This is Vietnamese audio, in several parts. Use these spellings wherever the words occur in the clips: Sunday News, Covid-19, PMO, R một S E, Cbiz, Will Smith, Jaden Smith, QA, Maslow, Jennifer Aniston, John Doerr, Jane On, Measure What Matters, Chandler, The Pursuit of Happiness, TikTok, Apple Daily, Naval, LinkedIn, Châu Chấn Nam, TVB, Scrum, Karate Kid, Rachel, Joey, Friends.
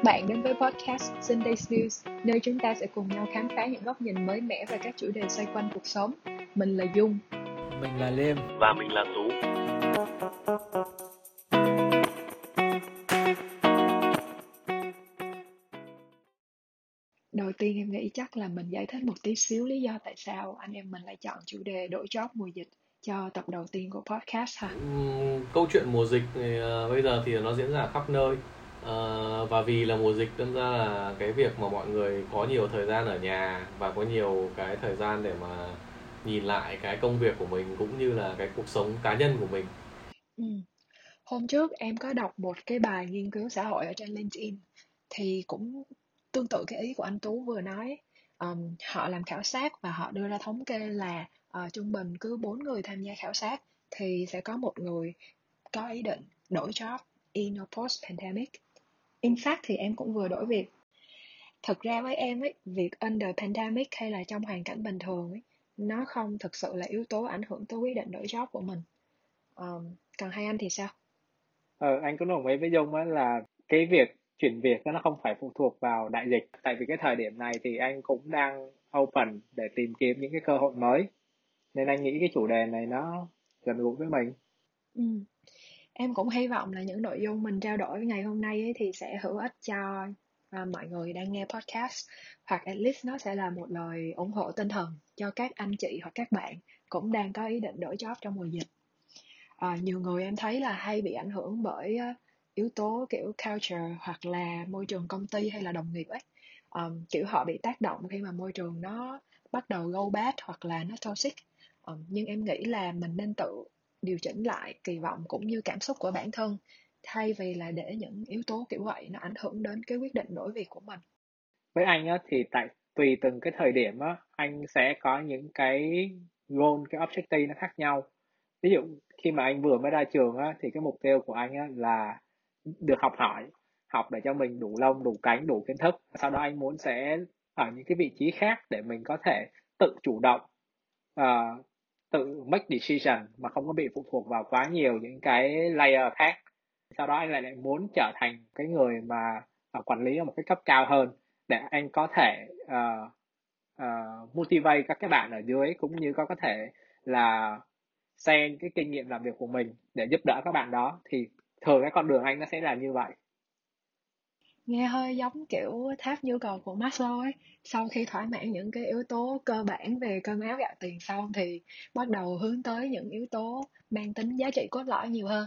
các bạn đến với podcast Sunday News, nơi chúng ta sẽ cùng nhau khám phá những góc nhìn mới mẻ về các chủ đề xoay quanh cuộc sống. Mình là Dung, mình là Liêm và mình là Tú. Đầu tiên em nghĩ chắc là mình giải thích một tí xíu lý do tại sao anh em mình lại chọn chủ đề đổi job mùa dịch cho tập đầu tiên của podcast ha. Câu chuyện mùa dịch thì, bây giờ thì nó diễn ra khắp nơi. Và vì là mùa dịch nên ra là cái việc mà mọi người có nhiều thời gian ở nhà và có nhiều cái thời gian để mà nhìn lại cái công việc của mình cũng như là cái cuộc sống cá nhân của mình. Hôm trước em có đọc một cái bài nghiên cứu xã hội ở trên LinkedIn thì cũng tương tự cái ý của anh Tú vừa nói. Họ làm khảo sát và họ đưa ra thống kê là trung bình cứ 4 người tham gia khảo sát thì sẽ có một người có ý định đổi job in a post-pandemic. In fact thì em cũng vừa đổi việc. Thật ra với em ấy, việc under pandemic hay là trong hoàn cảnh bình thường ấy, nó không thực sự là yếu tố ảnh hưởng tới quyết định đổi job của mình. Còn hai anh thì sao? Anh cũng đồng ý với Dung á, là cái việc chuyển việc nó không phải phụ thuộc vào đại dịch. Tại vì cái thời điểm này thì anh cũng đang open để tìm kiếm những cái cơ hội mới. Nên anh nghĩ cái chủ đề này nó gần gũi với mình. Em cũng hy vọng là những nội dung mình trao đổi ngày hôm nay ấy thì sẽ hữu ích cho mọi người đang nghe podcast, hoặc at least nó sẽ là một lời ủng hộ tinh thần cho các anh chị hoặc các bạn cũng đang có ý định đổi job trong mùa dịch. Nhiều người em thấy là hay bị ảnh hưởng bởi yếu tố kiểu culture hoặc là môi trường công ty hay là đồng nghiệp ấy. Kiểu họ bị tác động khi mà môi trường nó bắt đầu go bad hoặc là nó toxic. Nhưng em nghĩ là mình nên tự điều chỉnh lại kỳ vọng cũng như cảm xúc của bản thân, thay vì là để những yếu tố kiểu vậy nó ảnh hưởng đến cái quyết định đổi việc của mình. Với anh á, thì tùy từng cái thời điểm á, anh sẽ có những cái goal, cái objective nó khác nhau. Ví dụ khi mà anh vừa mới ra trường á, thì cái mục tiêu của anh á, là được học hỏi, học để cho mình đủ lông, đủ cánh, đủ kiến thức. Sau đó anh muốn sẽ ở những cái vị trí khác để mình có thể tự chủ động, tự make decision mà không có bị phụ thuộc vào quá nhiều những cái layer khác. Sau đó anh lại muốn trở thành cái người mà quản lý ở một cái cấp cao hơn để anh có thể motivate các bạn ở dưới, cũng như có thể là share cái kinh nghiệm làm việc của mình để giúp đỡ các bạn đó. Thì thường cái con đường anh nó sẽ là như vậy. Nghe hơi giống kiểu tháp nhu cầu của Maslow ấy. Sau khi thỏa mãn những cái yếu tố cơ bản về cơm áo gạo tiền xong thì bắt đầu hướng tới những yếu tố mang tính giá trị cốt lõi nhiều hơn.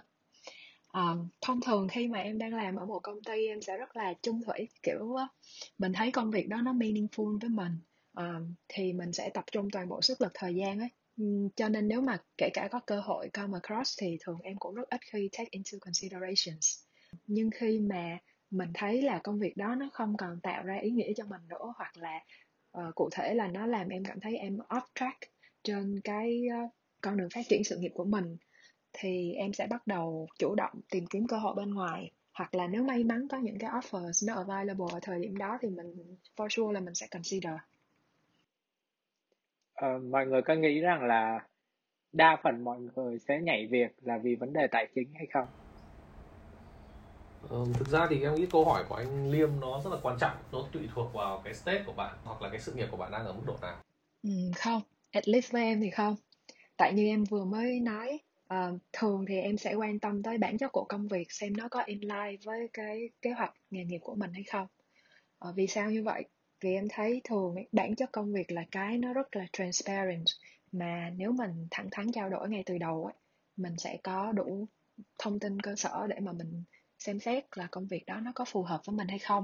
Thông thường khi mà em đang làm ở một công ty, em sẽ rất là chung thủy, kiểu mình thấy công việc đó nó meaningful với mình, thì mình sẽ tập trung toàn bộ sức lực thời gian ấy. Cho nên nếu mà kể cả có cơ hội come across thì thường em cũng rất ít khi take into considerations. Nhưng khi mà mình thấy là công việc đó nó không còn tạo ra ý nghĩa cho mình nữa, hoặc là cụ thể là nó làm em cảm thấy em off track trên cái con đường phát triển sự nghiệp của mình, thì em sẽ bắt đầu chủ động tìm kiếm cơ hội bên ngoài. Hoặc là nếu may mắn có những cái offers nó available ở thời điểm đó thì mình for sure là mình sẽ consider. Mọi người có nghĩ rằng là đa phần mọi người sẽ nhảy việc là vì vấn đề tài chính hay không? Thực ra thì em nghĩ câu hỏi của anh Liêm nó rất là quan trọng. Nó tùy thuộc vào cái state của bạn hoặc là cái sự nghiệp của bạn đang ở mức độ nào. Không, at least với em thì không. Tại như em vừa mới nói, thường thì em sẽ quan tâm tới bản chất của công việc, xem nó có inline với cái kế hoạch nghề nghiệp của mình hay không. Vì sao như vậy? Vì em thấy thường bản chất công việc là cái nó rất là transparent, mà nếu mình thẳng thắn trao đổi ngay từ đầu ấy, mình sẽ có đủ thông tin cơ sở để mà mình xem xét là công việc đó nó có phù hợp với mình hay không.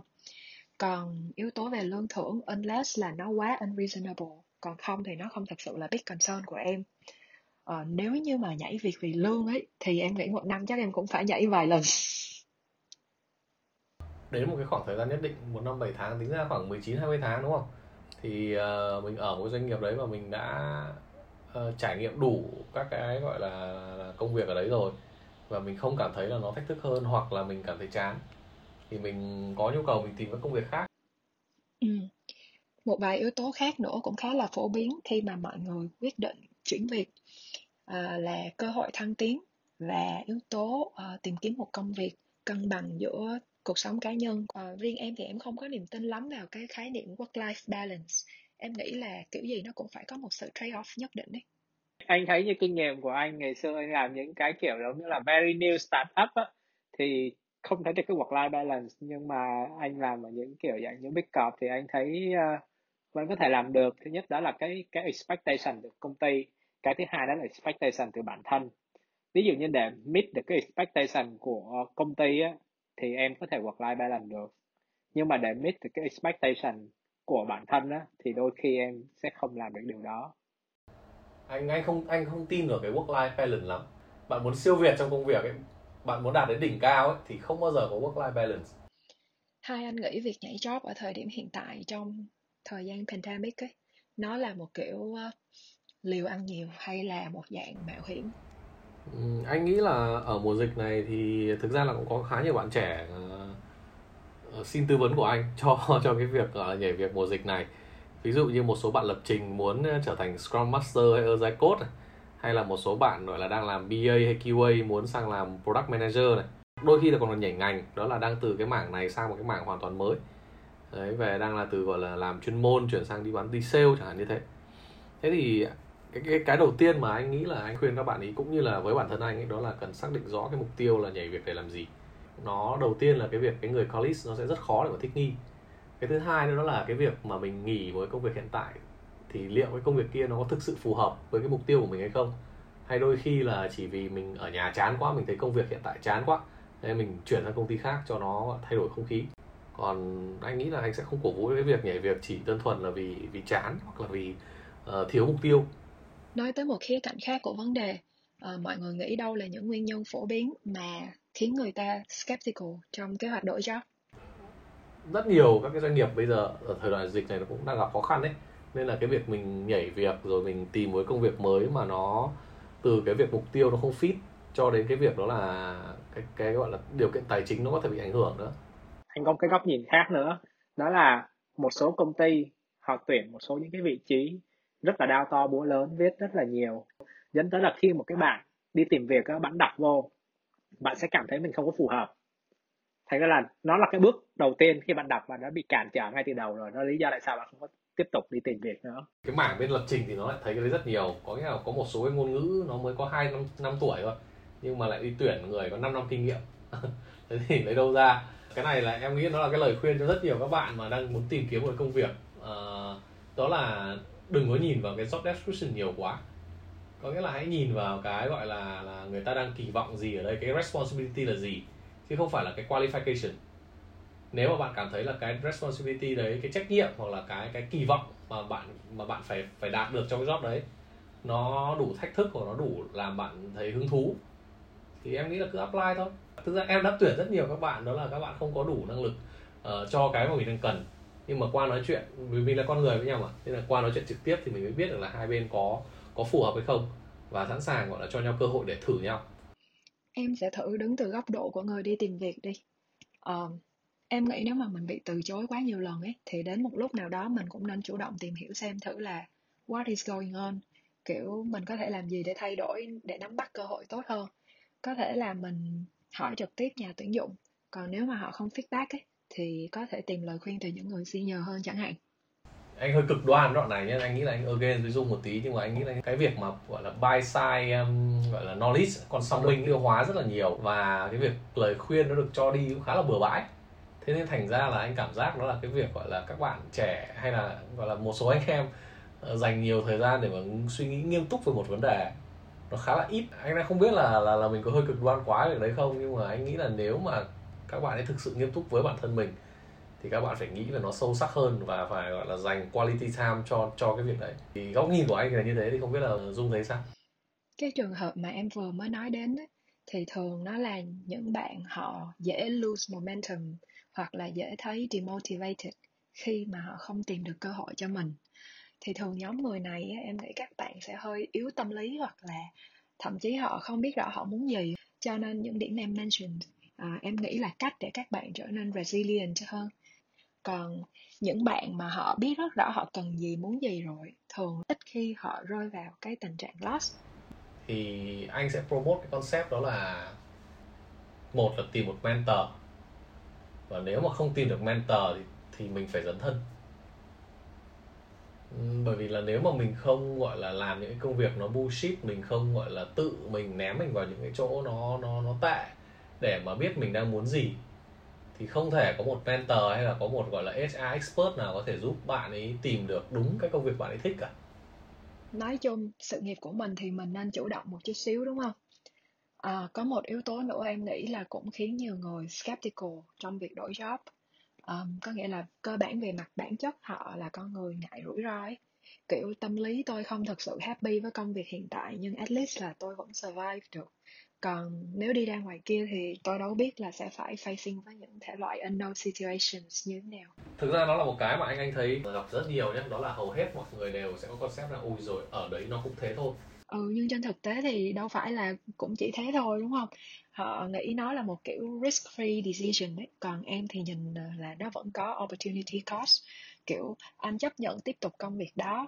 Còn yếu tố về lương thưởng, unless là nó quá unreasonable, còn không thì nó không thật sự là big concern của em. Nếu như mà nhảy việc vì lương ấy thì em nghĩ một năm chắc em cũng phải nhảy vài lần. Đến một cái khoảng thời gian nhất định, một năm 7 tháng, tính ra khoảng 19-20 tháng đúng không? Thì mình ở một doanh nghiệp đấy và mình đã trải nghiệm đủ các cái gọi là công việc ở đấy rồi, và mình không cảm thấy là nó thách thức hơn hoặc là mình cảm thấy chán, thì mình có nhu cầu mình tìm các công việc khác. Một vài yếu tố khác nữa cũng khá là phổ biến khi mà mọi người quyết định chuyển việc, là cơ hội thăng tiến và yếu tố tìm kiếm một công việc cân bằng giữa cuộc sống cá nhân. Riêng em thì em không có niềm tin lắm vào cái khái niệm work-life balance. Em nghĩ là kiểu gì nó cũng phải có một sự trade-off nhất định đấy. Anh thấy như kinh nghiệm của anh ngày xưa anh làm những cái kiểu giống như là very new startup á, thì không thấy được cái work-life balance, nhưng mà anh làm ở những kiểu dạng những big corp thì anh thấy vẫn có thể làm được. Thứ nhất đó là cái expectation từ công ty, cái thứ hai đó là expectation từ bản thân. Ví dụ như để meet được cái expectation của công ty á, thì em có thể work-life balance được, nhưng mà để meet được cái expectation của bản thân á, thì đôi khi em sẽ không làm được điều đó. Anh không tin vào cái work-life balance lắm. Bạn muốn siêu việt trong công việc ấy, bạn muốn đạt đến đỉnh cao ấy, thì không bao giờ có work-life balance. Hai anh nghĩ việc nhảy job ở thời điểm hiện tại trong thời gian pandemic ấy, nó là một kiểu liều ăn nhiều hay là một dạng mạo hiểm? Anh nghĩ là ở mùa dịch này thì thực ra là cũng có khá nhiều bạn trẻ xin tư vấn của anh cho cái việc nhảy việc mùa dịch này. Ví dụ như một số bạn lập trình muốn trở thành Scrum Master hay Agile Coach này, hay là một số bạn gọi là đang làm BA hay QA muốn sang làm Product Manager này. Đôi khi là còn là nhảy ngành, đó là đang từ cái mảng này sang một cái mảng hoàn toàn mới. Đấy, về đang là từ gọi là làm chuyên môn chuyển sang đi bán đi sale chẳng hạn như thế. Thế thì cái đầu tiên mà anh nghĩ là anh khuyên các bạn ý cũng như là với bản thân anh ấy, đó là cần xác định rõ cái mục tiêu là nhảy việc để làm gì. Nó đầu tiên là cái việc cái người colleague nó sẽ rất khó để mà thích nghi. Cái thứ hai nữa đó là cái việc mà mình nghỉ với công việc hiện tại thì liệu cái công việc kia nó có thực sự phù hợp với cái mục tiêu của mình hay không, hay đôi khi là chỉ vì mình ở nhà chán quá, mình thấy công việc hiện tại chán quá nên mình chuyển sang công ty khác cho nó thay đổi không khí. Còn anh nghĩ là anh sẽ không cổ vũ cái việc nhảy việc chỉ đơn thuần là vì chán hoặc là vì thiếu mục tiêu. Nói tới một khía cạnh khác của vấn đề, mọi người nghĩ đâu là những nguyên nhân phổ biến mà khiến người ta skeptical trong kế hoạch đổi job? Rất nhiều các cái doanh nghiệp bây giờ ở thời đại dịch này nó cũng đang gặp khó khăn đấy, nên là cái việc mình nhảy việc rồi mình tìm một công việc mới mà nó từ cái việc mục tiêu nó không fit cho đến cái việc đó là cái gọi là điều kiện tài chính nó có thể bị ảnh hưởng nữa. Anh có cái góc nhìn khác nữa, đó là một số công ty họ tuyển một số những cái vị trí rất là đao to búa lớn, viết rất là nhiều, dẫn tới là khi một cái bạn đi tìm việc các bạn đọc vô, bạn sẽ cảm thấy mình không có phù hợp. Thành ra là nó là cái bước đầu tiên khi bạn đọc và đã bị cản trở ngay từ đầu rồi, nó lý do tại sao bạn không có tiếp tục đi tìm việc nữa. Cái mảng bên lập trình thì nó lại thấy cái đấy rất nhiều, có nghĩa là có một số cái ngôn ngữ nó mới có 2 năm tuổi thôi, nhưng mà lại đi tuyển người có 5 năm kinh nghiệm. Thế thì lấy đâu ra? Cái này là em nghĩ nó là cái lời khuyên cho rất nhiều các bạn mà đang muốn tìm kiếm một công việc, đó là đừng có nhìn vào cái job description nhiều quá. Có nghĩa là hãy nhìn vào cái gọi là người ta đang kỳ vọng gì ở đây, cái responsibility là gì, chứ không phải là cái qualification. Nếu mà bạn cảm thấy là cái responsibility đấy, cái trách nhiệm hoặc là cái kỳ vọng mà bạn phải đạt được trong cái job đấy, nó đủ thách thức hoặc nó đủ làm bạn thấy hứng thú, thì em nghĩ là cứ apply thôi. Thực ra em đã tuyển rất nhiều các bạn, đó là các bạn không có đủ năng lực cho cái mà mình đang cần. Nhưng mà qua nói chuyện, vì mình là con người với nhau mà, nên là qua nói chuyện trực tiếp thì mình mới biết được là hai bên có phù hợp hay không, và sẵn sàng gọi là cho nhau cơ hội để thử nhau. Em sẽ thử đứng từ góc độ của người đi tìm việc đi. Em nghĩ nếu mà mình bị từ chối quá nhiều lần ấy, thì đến một lúc nào đó mình cũng nên chủ động tìm hiểu xem thử là what is going on, kiểu mình có thể làm gì để thay đổi, để nắm bắt cơ hội tốt hơn. Có thể là mình hỏi trực tiếp nhà tuyển dụng, còn nếu mà họ không feedback ấy, thì có thể tìm lời khuyên từ những người senior hơn chẳng hạn. Anh hơi cực đoan đoạn này nhé, anh nghĩ là anh against với Dung một tí, nhưng mà anh nghĩ là cái việc mà gọi là buy side gọi là knowledge còn song minh tiêu hóa rất là nhiều, và cái việc lời khuyên nó được cho đi cũng khá là bừa bãi. Thế nên thành ra là anh cảm giác đó là cái việc gọi là các bạn trẻ hay là gọi là một số anh em dành nhiều thời gian để mà suy nghĩ nghiêm túc về một vấn đề nó khá là ít. Anh đang không biết là mình có hơi cực đoan quá việc đấy không, nhưng mà anh nghĩ là nếu mà các bạn ấy thực sự nghiêm túc với bản thân mình thì các bạn phải nghĩ về nó sâu sắc hơn và phải gọi là dành quality time cho cái việc đấy. Thì góc nhìn của anh là như thế, thì không biết là Dung thấy sao? Cái trường hợp mà em vừa mới nói đến ấy, thì thường nó là những bạn họ dễ lose momentum hoặc là dễ thấy demotivated khi mà họ không tìm được cơ hội cho mình. Thì thường nhóm người này em nghĩ các bạn sẽ hơi yếu tâm lý hoặc là thậm chí họ không biết rõ họ muốn gì. Cho nên những điểm em mentioned em nghĩ là cách để các bạn trở nên resilient hơn. Còn những bạn mà họ biết rất rõ họ cần gì, muốn gì rồi, thường ít khi họ rơi vào cái tình trạng lost. Thì anh sẽ promote cái concept đó là, một là tìm một mentor, Và nếu mà không tìm được mentor thì mình phải dấn thân. Bởi vì là nếu mà mình không gọi là làm những cái công việc nó bullshit, mình không gọi là tự mình ném mình vào những cái chỗ nó tệ để mà biết mình đang muốn gì, thì không thể có một mentor hay là có một gọi là HR expert nào có thể giúp bạn ấy tìm được đúng cái công việc bạn ấy thích cả. Nói chung sự nghiệp của mình thì mình nên chủ động một chút xíu, đúng không? Có một yếu tố nữa em nghĩ là cũng khiến nhiều người skeptical trong việc đổi job. Có nghĩa là cơ bản về mặt bản chất họ là con người ngại rủi ro ấy. Kiểu tâm lý tôi không thực sự happy với công việc hiện tại, nhưng at least là tôi vẫn survive được. Còn nếu đi ra ngoài kia thì tôi đâu biết là sẽ phải facing với những thể loại unknown situations như thế nào. Thực ra đó là một cái mà anh thấy đọc rất nhiều nhé. Đó là hầu hết mọi người đều sẽ có concept là ôi rồi ở đấy nó cũng thế thôi. Nhưng trên thực tế thì đâu phải là cũng chỉ thế thôi, đúng không? Họ nghĩ nó là một kiểu risk-free decision đấy. Còn em thì nhìn là nó vẫn có opportunity cost. Kiểu anh chấp nhận tiếp tục công việc đó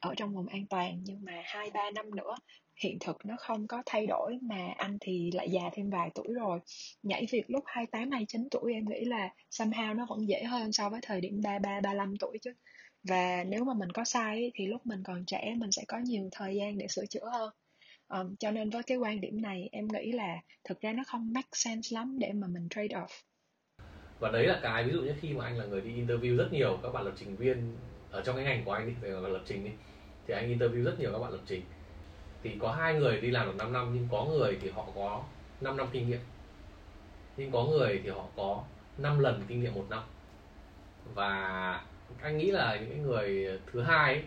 ở trong vùng an toàn, nhưng mà 2-3 năm nữa hiện thực nó không có thay đổi, mà anh thì lại già thêm vài tuổi rồi. Nhảy việc lúc 28-29 tuổi em nghĩ là somehow nó vẫn dễ hơn so với thời điểm 33-35 tuổi chứ. Và nếu mà mình có sai thì lúc mình còn trẻ mình sẽ có nhiều thời gian để sửa chữa hơn. Cho nên với cái quan điểm này em nghĩ là thực ra nó không make sense lắm để mà mình trade off. Và đấy là cái ví dụ như khi mà anh là người đi interview rất nhiều các bạn lập trình viên ở trong cái ngành của anh đi, về lập trình đi, thì anh interview rất nhiều các bạn lập trình. Thì có hai người đi làm được 5 năm, nhưng có người thì họ có 5 năm kinh nghiệm, nhưng có người thì họ có 5 lần kinh nghiệm một năm. Và anh nghĩ là những người thứ hai ấy,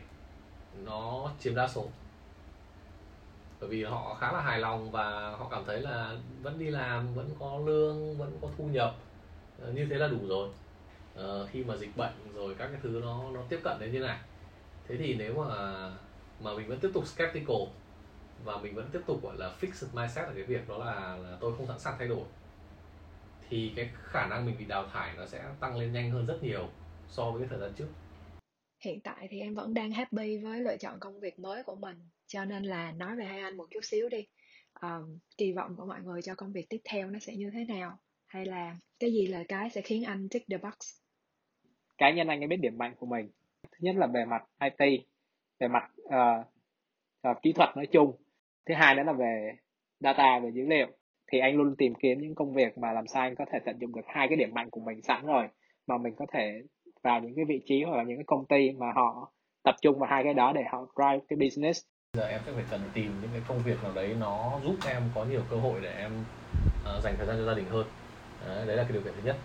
nó chiếm đa số, bởi vì họ khá là hài lòng và họ cảm thấy là vẫn đi làm, vẫn có lương, vẫn có thu nhập, như thế là đủ rồi. Khi mà dịch bệnh rồi các cái thứ nó tiếp cận đến như này, thế thì nếu mà mình vẫn tiếp tục skeptical và mình vẫn tiếp tục gọi là fixed mindset ở cái việc đó là tôi không sẵn sàng thay đổi, thì cái khả năng mình bị đào thải nó sẽ tăng lên nhanh hơn rất nhiều so với cái thời gian trước. Hiện tại thì em vẫn đang happy với lựa chọn công việc mới của mình, cho nên là nói về hai anh một chút xíu đi. Kỳ vọng của mọi người cho công việc tiếp theo nó sẽ như thế nào, hay là cái gì là cái sẽ khiến anh tick the box? Cá nhân anh biết điểm mạnh của mình. Thứ nhất là về mặt IT, về mặt kỹ thuật nói chung. Thứ hai nữa là về data, về dữ liệu. Thì anh luôn tìm kiếm những công việc mà làm sao anh có thể tận dụng được hai cái điểm mạnh của mình sẵn rồi, mà mình có thể vào những cái vị trí hoặc là những cái công ty mà họ tập trung vào hai cái đó để họ drive cái business. Giờ em sẽ phải cần tìm những cái công việc nào đấy nó giúp em có nhiều cơ hội để em dành thời gian cho gia đình hơn. Đấy là cái điều kiện thứ nhất.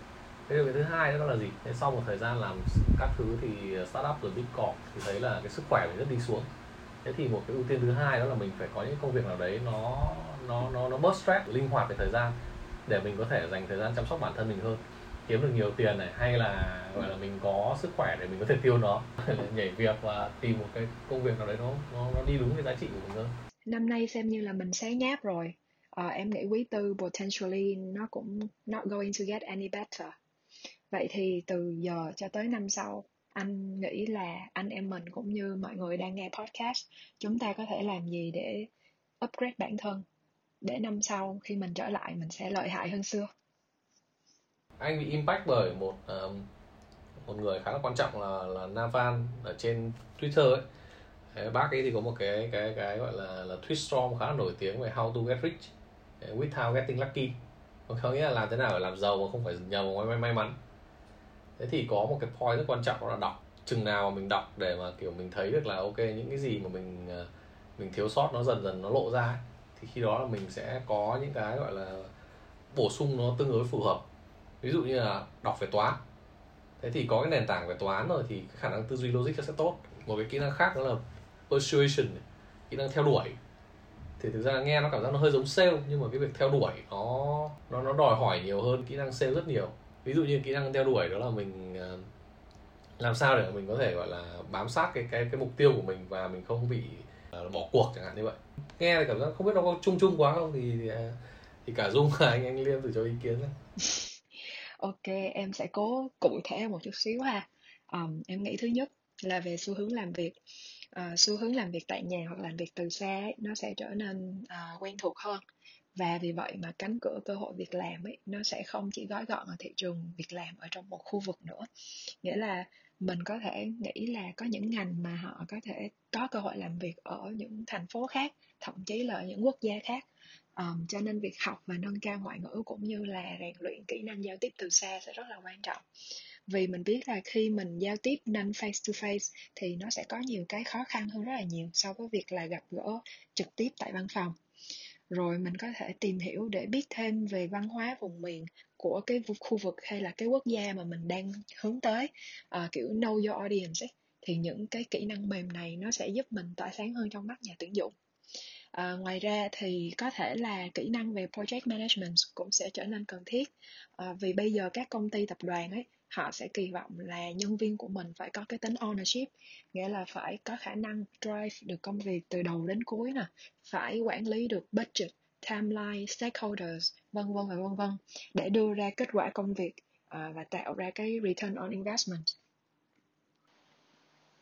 Cái điều kiện thứ hai đó là gì? Sau một thời gian làm các thứ thì startup rồi big corp thì thấy là cái sức khỏe mình rất đi xuống. Thế thì một cái ưu tiên thứ hai đó là mình phải có những công việc nào đấy nó bớt stress, linh hoạt về thời gian để mình có thể dành thời gian chăm sóc bản thân mình hơn, kiếm được nhiều tiền này, hay là gọi là mình có sức khỏe để mình có thể tiêu nó. Nhảy việc và tìm một cái công việc nào đấy nó đi đúng cái giá trị của mình hơn. Năm nay xem như là mình xé nháp rồi. Em nghĩ quý tư potentially nó cũng not going to get any better. Vậy thì từ giờ cho tới năm sau, anh nghĩ là anh em mình cũng như mọi người đang nghe podcast, chúng ta có thể làm gì để upgrade bản thân để năm sau khi mình trở lại mình sẽ lợi hại hơn xưa? Anh bị impact bởi một người khá là quan trọng là Naval ở trên Twitter ấy. Bác ấy thì có một cái gọi là tweet storm khá là nổi tiếng về how to get rich without getting lucky. Có nghĩa là làm thế nào để làm giàu mà không phải nhờ vào may mắn. Thế thì có một cái point rất quan trọng đó là đọc. Chừng nào mà mình đọc để mà kiểu mình thấy được là ok, những cái gì mà mình thiếu sót nó dần dần nó lộ ra ấy, thì khi đó là mình sẽ có những cái gọi là bổ sung nó tương đối phù hợp. Ví dụ như là đọc về toán, thế thì có cái nền tảng về toán rồi thì cái khả năng tư duy logic nó sẽ tốt. Một cái kỹ năng khác đó là persuasion, kỹ năng theo đuổi. Thì thực ra nghe nó cảm giác nó hơi giống sale, nhưng mà cái việc theo đuổi nó đòi hỏi nhiều hơn kỹ năng sale rất nhiều. Ví dụ như kỹ năng theo đuổi đó là mình làm sao để mình có thể gọi là bám sát cái mục tiêu của mình và mình không bị bỏ cuộc chẳng hạn như vậy. Nghe thì cảm giác không biết nó có chung quá không, thì cả Dung và anh Liêm thử cho ý kiến đấy. Ok, em sẽ cố cụ thể một chút xíu ha. Em nghĩ thứ nhất là về xu hướng làm việc. Xu hướng làm việc tại nhà hoặc làm việc từ xa ấy, nó sẽ trở nên quen thuộc hơn. Và vì vậy mà cánh cửa cơ hội việc làm ấy, nó sẽ không chỉ gói gọn ở thị trường việc làm ở trong một khu vực nữa. Nghĩa là mình có thể nghĩ là có những ngành mà họ có thể có cơ hội làm việc ở những thành phố khác, thậm chí là ở những quốc gia khác. Cho nên việc học và nâng cao ngoại ngữ cũng như là rèn luyện kỹ năng giao tiếp từ xa sẽ rất là quan trọng. Vì mình biết là khi mình giao tiếp non face to face thì nó sẽ có nhiều cái khó khăn hơn rất là nhiều so với việc là gặp gỡ trực tiếp tại văn phòng. Rồi mình có thể tìm hiểu để biết thêm về văn hóa vùng miền của cái khu vực hay là cái quốc gia mà mình đang hướng tới, kiểu know your audience ấy. Thì những cái kỹ năng mềm này nó sẽ giúp mình tỏa sáng hơn trong mắt nhà tuyển dụng. Ngoài ra thì có thể là kỹ năng về project management cũng sẽ trở nên cần thiết, vì bây giờ các công ty tập đoàn ấy, họ sẽ kỳ vọng là nhân viên của mình phải có cái tính ownership, nghĩa là phải có khả năng drive được công việc từ đầu đến cuối nè, phải quản lý được budget, timeline, stakeholders, vân vân và vân vân để đưa ra kết quả công việc và tạo ra cái return on investment.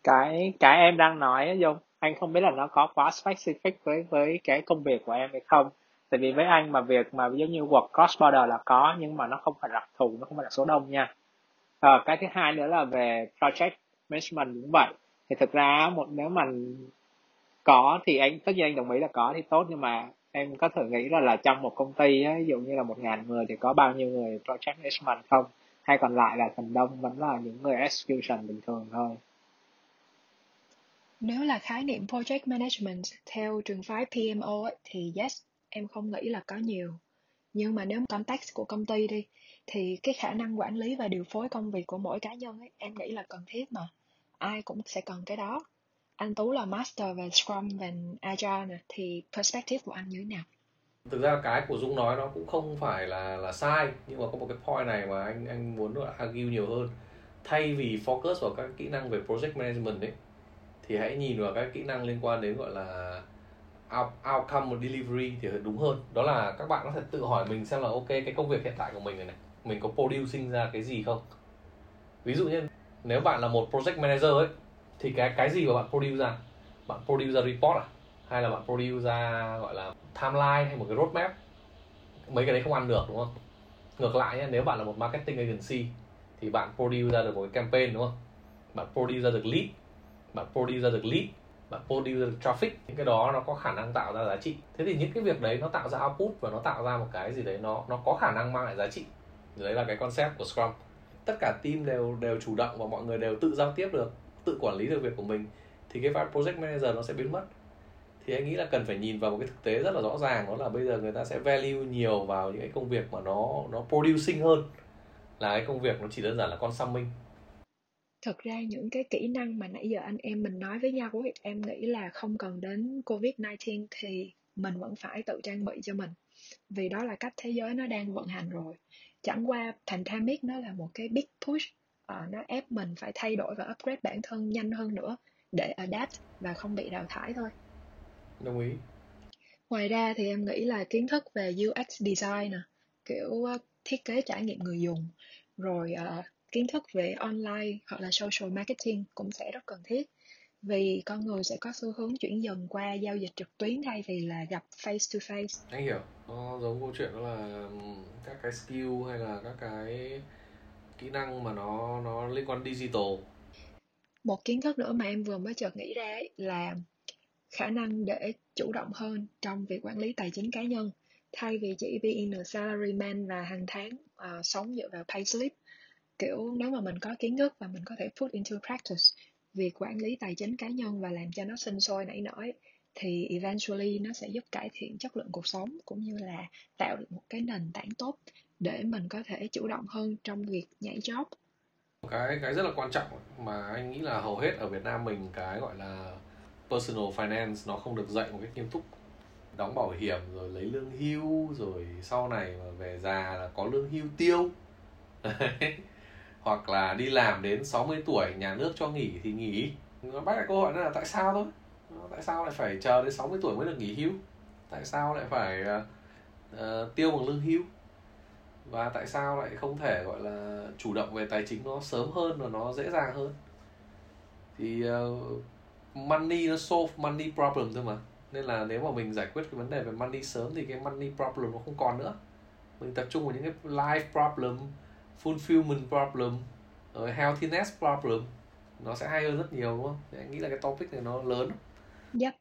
Cái em đang nói á Dung, anh không biết là nó có quá specific với cái công việc của em hay không. Tại vì với anh mà việc mà giống như work cross border là có, nhưng mà nó không phải đặc thù, nó không phải là số đông nha. Cái thứ hai nữa là về project management cũng vậy. Thì thực ra nếu mà có thì anh tất nhiên anh đồng ý là có thì tốt, nhưng mà em có thử nghĩ là trong một công ty ấy, ví dụ như là 1.000 người thì có bao nhiêu người project management không? Hay còn lại là phần đông vẫn là những người execution bình thường thôi. Nếu là khái niệm project management theo trường phái PMO ấy, thì yes, em không nghĩ là có nhiều. Nhưng mà nếu context của công ty đi, thì cái khả năng quản lý và điều phối công việc của mỗi cá nhân ấy, em nghĩ là cần thiết mà. Ai cũng sẽ cần cái đó. Anh Tú là master về Scrum và Agile này, thì perspective của anh như thế nào? Thực ra cái của Dũng nói nó cũng không phải là sai, nhưng mà có một cái point này mà anh muốn argue nhiều hơn. Thay vì focus vào các kỹ năng về project management ấy, thì hãy nhìn vào các kỹ năng liên quan đến gọi là outcome or delivery thì đúng hơn. Đó là các bạn có thể tự hỏi mình xem là ok, cái công việc hiện tại của mình này, mình có producing ra cái gì không? Ví dụ như nếu bạn là một project manager ấy, thì cái gì mà bạn produce ra? Bạn produce ra report à? Hay là bạn produce ra gọi là timeline hay một cái roadmap? Mấy cái đấy không ăn được đúng không? Ngược lại nhé, nếu bạn là một marketing agency thì bạn produce ra được một cái campaign đúng không? Bạn produce ra được lead, bạn produce ra được traffic. Những cái đó nó có khả năng tạo ra giá trị. Thế thì những cái việc đấy nó tạo ra output và nó tạo ra một cái gì đấy nó có khả năng mang lại giá trị. Đấy là cái concept của Scrum. Tất cả team đều chủ động và mọi người đều tự giao tiếp được, tự quản lý được việc của mình, thì cái vai project manager nó sẽ biến mất. Thì anh nghĩ là cần phải nhìn vào một cái thực tế rất là rõ ràng, đó là bây giờ người ta sẽ value nhiều vào những cái công việc mà nó producing hơn là cái công việc nó chỉ đơn giản là consuming. Thực ra những cái kỹ năng mà nãy giờ anh em mình nói với nhau, em nghĩ là không cần đến Covid-19 thì mình vẫn phải tự trang bị cho mình. Vì đó là cách thế giới nó đang vận hành rồi. Chẳng qua pandemic nó là một cái big push, nó ép mình phải thay đổi và upgrade bản thân nhanh hơn nữa để adapt và không bị đào thải thôi. Đồng ý. Ngoài ra thì em nghĩ là kiến thức về UX design, kiểu thiết kế trải nghiệm người dùng, rồi kiến thức về online hoặc là social marketing cũng sẽ rất cần thiết. Vì con người sẽ có xu hướng chuyển dần qua giao dịch trực tuyến thay vì là gặp face to face. Anh hiểu, nó giống câu chuyện đó là các cái skill hay là các cái kỹ năng mà nó liên quan digital. Một kiến thức nữa mà em vừa mới chợt nghĩ ra ấy là khả năng để chủ động hơn trong việc quản lý tài chính cá nhân, thay vì chỉ being a salaryman và hàng tháng sống dựa vào payslip. Kiểu nếu mà mình có kiến thức và mình có thể put into practice việc quản lý tài chính cá nhân và làm cho nó sinh sôi nảy nở thì eventually nó sẽ giúp cải thiện chất lượng cuộc sống cũng như là tạo được một cái nền tảng tốt để mình có thể chủ động hơn trong việc nhảy job. Cái rất là quan trọng mà anh nghĩ là hầu hết ở Việt Nam mình cái gọi là personal finance nó không được dạy một cách nghiêm túc. Đóng bảo hiểm rồi lấy lương hưu rồi sau này mà về già là có lương hưu tiêu. Hoặc là đi làm đến 60 tuổi nhà nước cho nghỉ thì nghỉ. Nó bắt lại câu hỏi là tại sao thôi? Tại sao lại phải chờ đến 60 tuổi mới được nghỉ hưu? Tại sao lại phải tiêu bằng lương hưu? Và tại sao lại không thể gọi là chủ động về tài chính nó sớm hơn và nó dễ dàng hơn? Thì money nó solve money problem thôi mà. Nên là nếu mà mình giải quyết cái vấn đề về money sớm thì cái money problem nó không còn nữa. Mình tập trung vào những cái life problem, fulfillment problem, rồi healthiness problem, nó sẽ hay hơn rất nhiều, đúng không? Thì anh nghĩ là cái topic này nó lớn. Yep.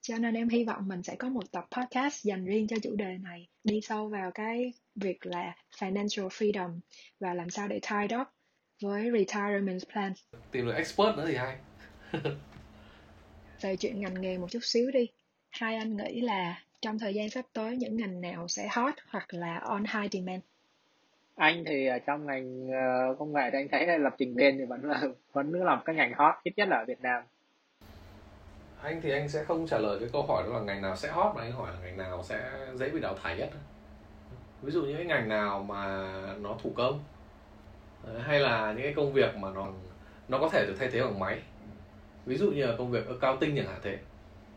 Cho nên em hy vọng mình sẽ có một tập podcast dành riêng cho chủ đề này, đi sâu vào cái việc là financial freedom và làm sao để tie up với retirement plan. Tìm được expert nữa thì hay. Về chuyện ngành nghề một chút xíu đi, hai anh nghĩ là trong thời gian sắp tới những ngành nào sẽ hot hoặc là on high demand? Anh thì trong ngành công nghệ thì anh thấy lập trình viên thì vẫn là cái ngành hot, ít nhất là ở Việt Nam. Anh thì anh sẽ không trả lời cái câu hỏi đó là ngành nào sẽ hot, mà anh hỏi là ngành nào sẽ dễ bị đào thải nhất. Ví dụ những cái ngành nào mà nó thủ công, hay là những cái công việc mà nó có thể được thay thế bằng máy. Ví dụ như là công việc accounting chẳng hạn thế.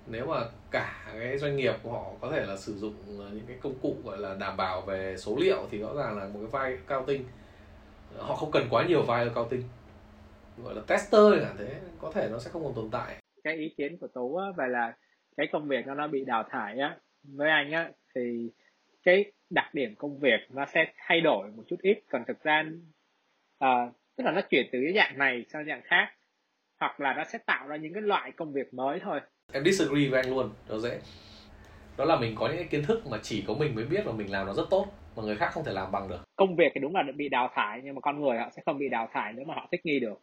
Nếu mà cả cái doanh nghiệp của họ có thể là sử dụng những cái công cụ gọi là đảm bảo về số liệu thì rõ ràng là một cái vai accounting, họ không cần quá nhiều vai accounting, gọi là tester chẳng hạn thế, có thể nó sẽ không còn tồn tại. Cái ý kiến của Tú về là cái công việc nó bị đào thải á, với anh á thì cái đặc điểm công việc nó sẽ thay đổi một chút ít, còn thực ra tức là nó chuyển từ cái dạng này sang dạng khác, hoặc là nó sẽ tạo ra những cái loại công việc mới thôi. Em disagree với anh luôn, đó dễ. Đó là mình có những cái kiến thức mà chỉ có mình mới biết và mình làm nó rất tốt, mà người khác không thể làm bằng được. Công việc thì đúng là bị đào thải, nhưng mà con người họ sẽ không bị đào thải nếu mà họ thích nghi được.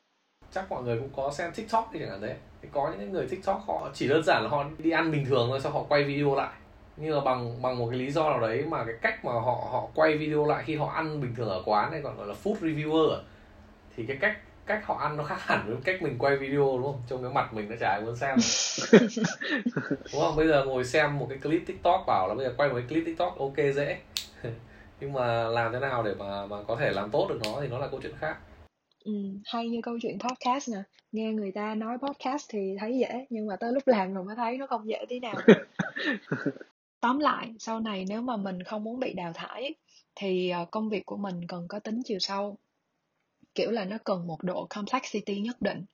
Chắc mọi người cũng có xem TikTok thì chẳng hạn thế. Có những người TikTok họ chỉ đơn giản là họ đi ăn bình thường thôi, sau họ quay video lại. Nhưng mà bằng một cái lý do nào đấy mà cái cách mà họ quay video lại khi họ ăn bình thường ở quán này còn gọi là food reviewer, thì cái cách họ ăn nó khác hẳn với cách mình quay video, đúng không? Trong cái mặt mình nó chả ai muốn xem. Đúng không? Bây giờ ngồi xem một cái clip TikTok, bảo là bây giờ quay một cái clip TikTok ok dễ. Nhưng mà làm thế nào để mà có thể làm tốt được nó thì nó là câu chuyện khác. Hay như câu chuyện podcast nè, nghe người ta nói podcast thì thấy dễ, nhưng mà tới lúc làm rồi mới thấy nó không dễ tí nào. Tóm lại, sau này nếu mà mình không muốn bị đào thải thì công việc của mình cần có tính chiều sâu, kiểu là nó cần một độ complexity nhất định.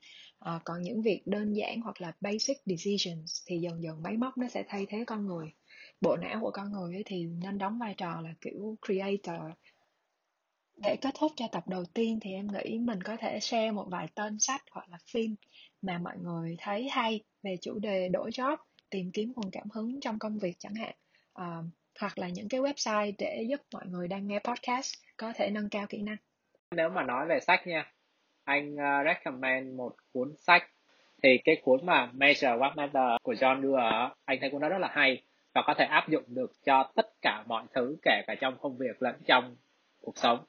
Còn những việc đơn giản hoặc là basic decisions thì dần dần máy móc nó sẽ thay thế con người. Bộ não của con người ấy thì nên đóng vai trò là kiểu creator. Để kết thúc cho tập đầu tiên thì em nghĩ mình có thể share một vài tên sách hoặc là phim mà mọi người thấy hay về chủ đề đổi job, tìm kiếm nguồn cảm hứng trong công việc chẳng hạn, hoặc là những cái website để giúp mọi người đang nghe podcast có thể nâng cao kỹ năng. Nếu mà nói về sách nha, anh recommend một cuốn sách, thì cái cuốn mà Measure What Matters của John Doerr, anh thấy cuốn đó rất là hay và có thể áp dụng được cho tất cả mọi thứ, kể cả trong công việc lẫn trong cuộc sống.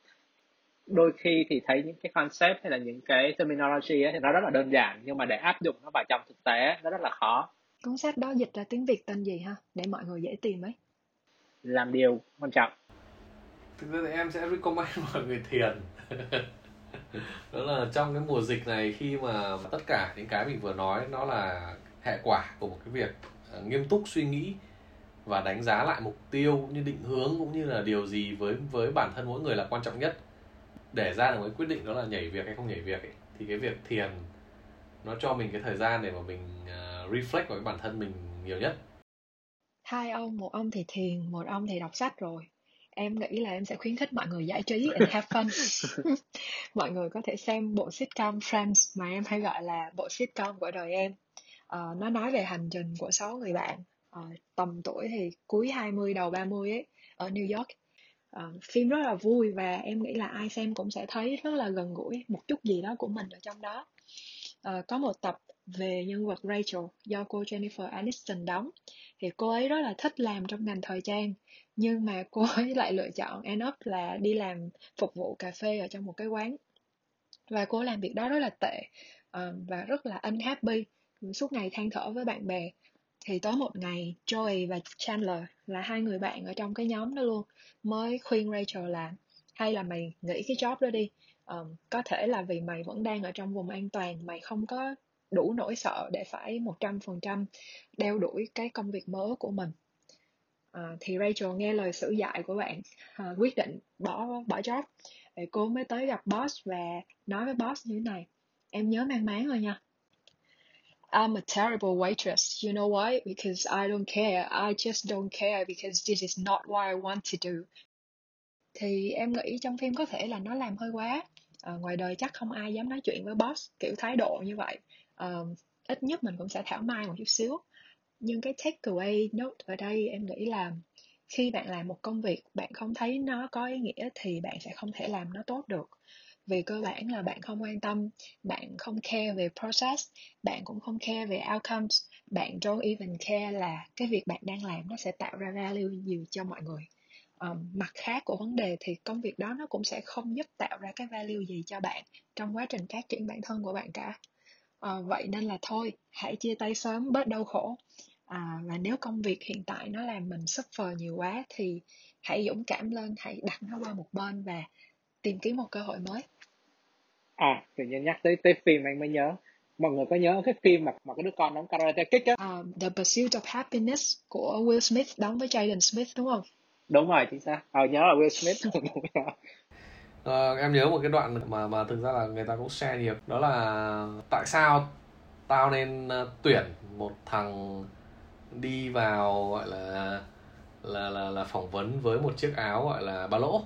Đôi khi thì thấy những cái concept hay là những cái terminology ấy, thì nó rất là đơn giản, nhưng mà để áp dụng nó vào trong thực tế nó rất là khó. Cuốn sách đó dịch ra tiếng Việt tên gì ha, để mọi người dễ tìm ấy? Làm điều quan trọng. Thực ra thì em sẽ recommend mọi người thiền. Đó là trong cái mùa dịch này, khi mà tất cả những cái mình vừa nói nó là hệ quả của một cái việc nghiêm túc suy nghĩ và đánh giá lại mục tiêu, như định hướng cũng như là điều gì với bản thân mỗi người là quan trọng nhất để ra được cái quyết định đó là nhảy việc hay không nhảy việc ấy. Thì cái việc thiền nó cho mình cái thời gian để mà mình reflect vào cái bản thân mình nhiều nhất. Hai ông, một ông thì thiền, một ông thì đọc sách rồi. Em nghĩ là em sẽ khuyến khích mọi người giải trí and have fun. Mọi người có thể xem bộ sitcom Friends, mà em hay gọi là bộ sitcom của đời em. Nó nói về hành trình của 6 người bạn tầm tuổi thì cuối 20 đầu 30 ấy, ở New York. Phim rất là vui và em nghĩ là ai xem cũng sẽ thấy rất là gần gũi một chút gì đó của mình ở trong đó. Có một tập về nhân vật Rachel do cô Jennifer Aniston đóng, thì cô ấy rất là thích làm trong ngành thời trang, nhưng mà cô ấy lại lựa chọn end up là đi làm phục vụ cà phê ở trong một cái quán, và cô làm việc đó rất là tệ và rất là unhappy, suốt ngày than thở với bạn bè. Thì tới một ngày, Joey và Chandler là hai người bạn ở trong cái nhóm đó luôn mới khuyên Rachel là hay là mày nghỉ cái job đó đi, có thể là vì mày vẫn đang ở trong vùng an toàn, mày không có đủ nỗi sợ để phải 100% đeo đuổi cái công việc mới của mình. Thì Rachel nghe lời sử dạy của bạn, quyết định bỏ job. Cô mới tới gặp boss và nói với boss như thế này: em nhớ mang máng rồi nha, I'm a terrible waitress. You know why? Because I don't care. I just don't care because this is not what I want to do. Thì em nghĩ trong phim có thể là nó làm hơi quá. Ngoài đời chắc không ai dám nói chuyện với boss kiểu thái độ như vậy. Ít nhất mình cũng sẽ thảo mai một chút xíu. Nhưng cái takeaway note ở đây em nghĩ là khi bạn làm một công việc bạn không thấy nó có ý nghĩa thì bạn sẽ không thể làm nó tốt được. Vì cơ bản là bạn không quan tâm, bạn không care về process, bạn cũng không care về outcomes, bạn don't even care là cái việc bạn đang làm nó sẽ tạo ra value nhiều cho mọi người. Mặt khác của vấn đề thì công việc đó nó cũng sẽ không giúp tạo ra cái value gì cho bạn trong quá trình phát triển bản thân của bạn cả. Vậy nên là thôi, hãy chia tay sớm bớt đau khổ. Và nếu công việc hiện tại nó làm mình suffer nhiều quá thì hãy dũng cảm lên, hãy đặt nó qua một bên và tìm kiếm một cơ hội mới. Tự nhiên nhắc tới phim anh mới nhớ. Mọi người có nhớ cái phim mà cái đứa con đóng Karate Kid á? The Pursuit of Happiness của Will Smith đóng với Jaden Smith đúng không? Đúng rồi, chính xác. Nhớ là Will Smith. Em nhớ một cái đoạn mà thực ra là người ta cũng share nhiều. Đó là tại sao tao nên tuyển một thằng đi vào gọi là phỏng vấn với một chiếc áo gọi là ba lỗ.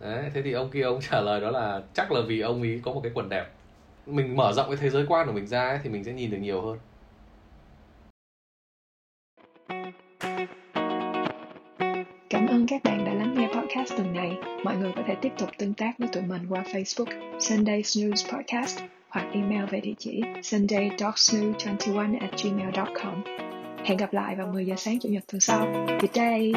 Đấy, thế thì ông kia ông trả lời đó là chắc là vì ông ấy có một cái quần đẹp. Mình mở rộng cái thế giới quan của mình ra ấy, thì mình sẽ nhìn được nhiều hơn. Cảm ơn các bạn đã lắng nghe podcast tuần này. Mọi người có thể tiếp tục tương tác với tụi mình qua Facebook Sunday News Podcast hoặc email về địa chỉ sunday.snoo21@gmail.com. Hẹn gặp lại vào 10 giờ sáng Chủ nhật tuần sau. Good day!